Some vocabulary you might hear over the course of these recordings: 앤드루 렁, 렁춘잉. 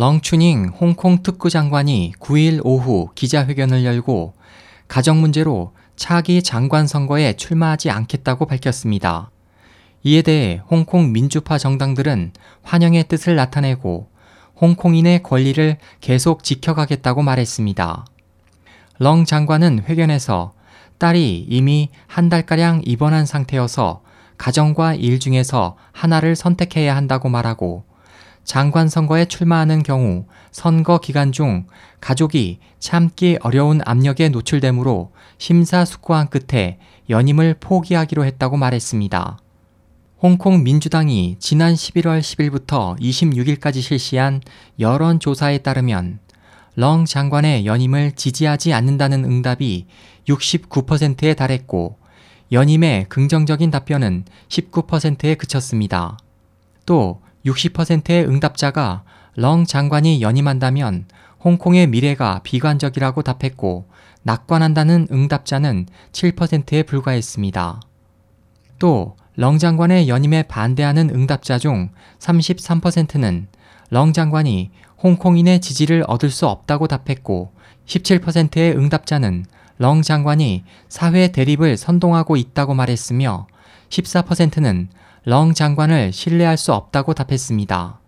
렁춘잉 홍콩 특구 장관이 9일 오후 기자회견을 열고 가정 문제로 차기 장관 선거에 출마하지 않겠다고 밝혔습니다. 이에 대해 홍콩 민주파 정당들은 환영의 뜻을 나타내고 홍콩인의 권리를 계속 지켜가겠다고 말했습니다. 렁 장관은 회견에서 딸이 이미 한 달가량 입원한 상태여서 가정과 일 중에서 하나를 선택해야 한다고 말하고 장관 선거에 출마하는 경우 선거 기간 중 가족이 참기 어려운 압력에 노출되므로 심사숙고한 끝에 연임을 포기하기로 했다고 말했습니다. 홍콩 민주당이 지난 11월 10일부터 26일까지 실시한 여론조사에 따르면 렁 장관의 연임을 지지하지 않는다는 응답이 69%에 달했고 연임의 긍정적인 답변은 19%에 그쳤습니다. 또 60%의 응답자가 렁 장관이 연임한다면 홍콩의 미래가 비관적이라고 답했고 낙관한다는 응답자는 7%에 불과했습니다. 또 렁 장관의 연임에 반대하는 응답자 중 33%는 렁 장관이 홍콩인의 지지를 얻을 수 없다고 답했고 17%의 응답자는 렁 장관이 사회 대립을 선동하고 있다고 말했으며 14%는 렁 장관을 신뢰할 수 없다고 답했습니다.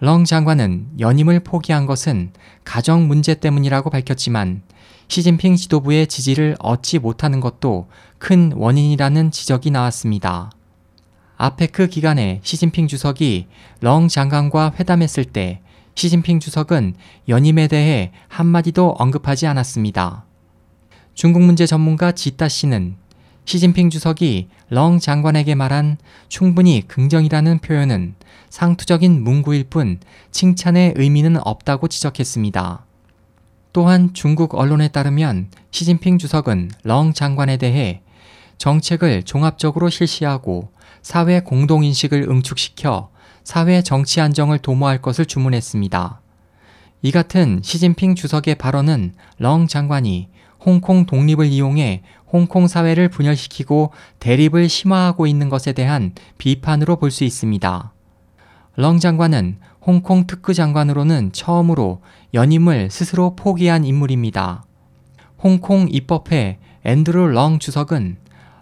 렁 장관은 연임을 포기한 것은 가정 문제 때문이라고 밝혔지만 시진핑 지도부의 지지를 얻지 못하는 것도 큰 원인이라는 지적이 나왔습니다. 아페크 기간에 시진핑 주석이 렁 장관과 회담했을 때 시진핑 주석은 연임에 대해 한마디도 언급하지 않았습니다. 중국 문제 전문가 지따 씨는 시진핑 주석이 렁 장관에게 말한 충분히 긍정이라는 표현은 상투적인 문구일 뿐 칭찬의 의미는 없다고 지적했습니다. 또한 중국 언론에 따르면 시진핑 주석은 렁 장관에 대해 정책을 종합적으로 실시하고 사회 공동인식을 응축시켜 사회 정치 안정을 도모할 것을 주문했습니다. 이 같은 시진핑 주석의 발언은 렁 장관이 홍콩 독립을 이용해 홍콩 사회를 분열시키고 대립을 심화하고 있는 것에 대한 비판으로 볼 수 있습니다. 렁 장관은 홍콩 특구 장관으로는 처음으로 연임을 스스로 포기한 인물입니다. 홍콩 입법회 앤드루 렁 주석은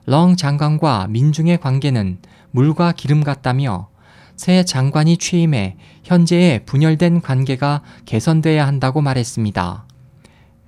렁 장관과 민중의 관계는 물과 기름 같다며 새 장관이 취임해 현재의 분열된 관계가 개선돼야 한다고 말했습니다.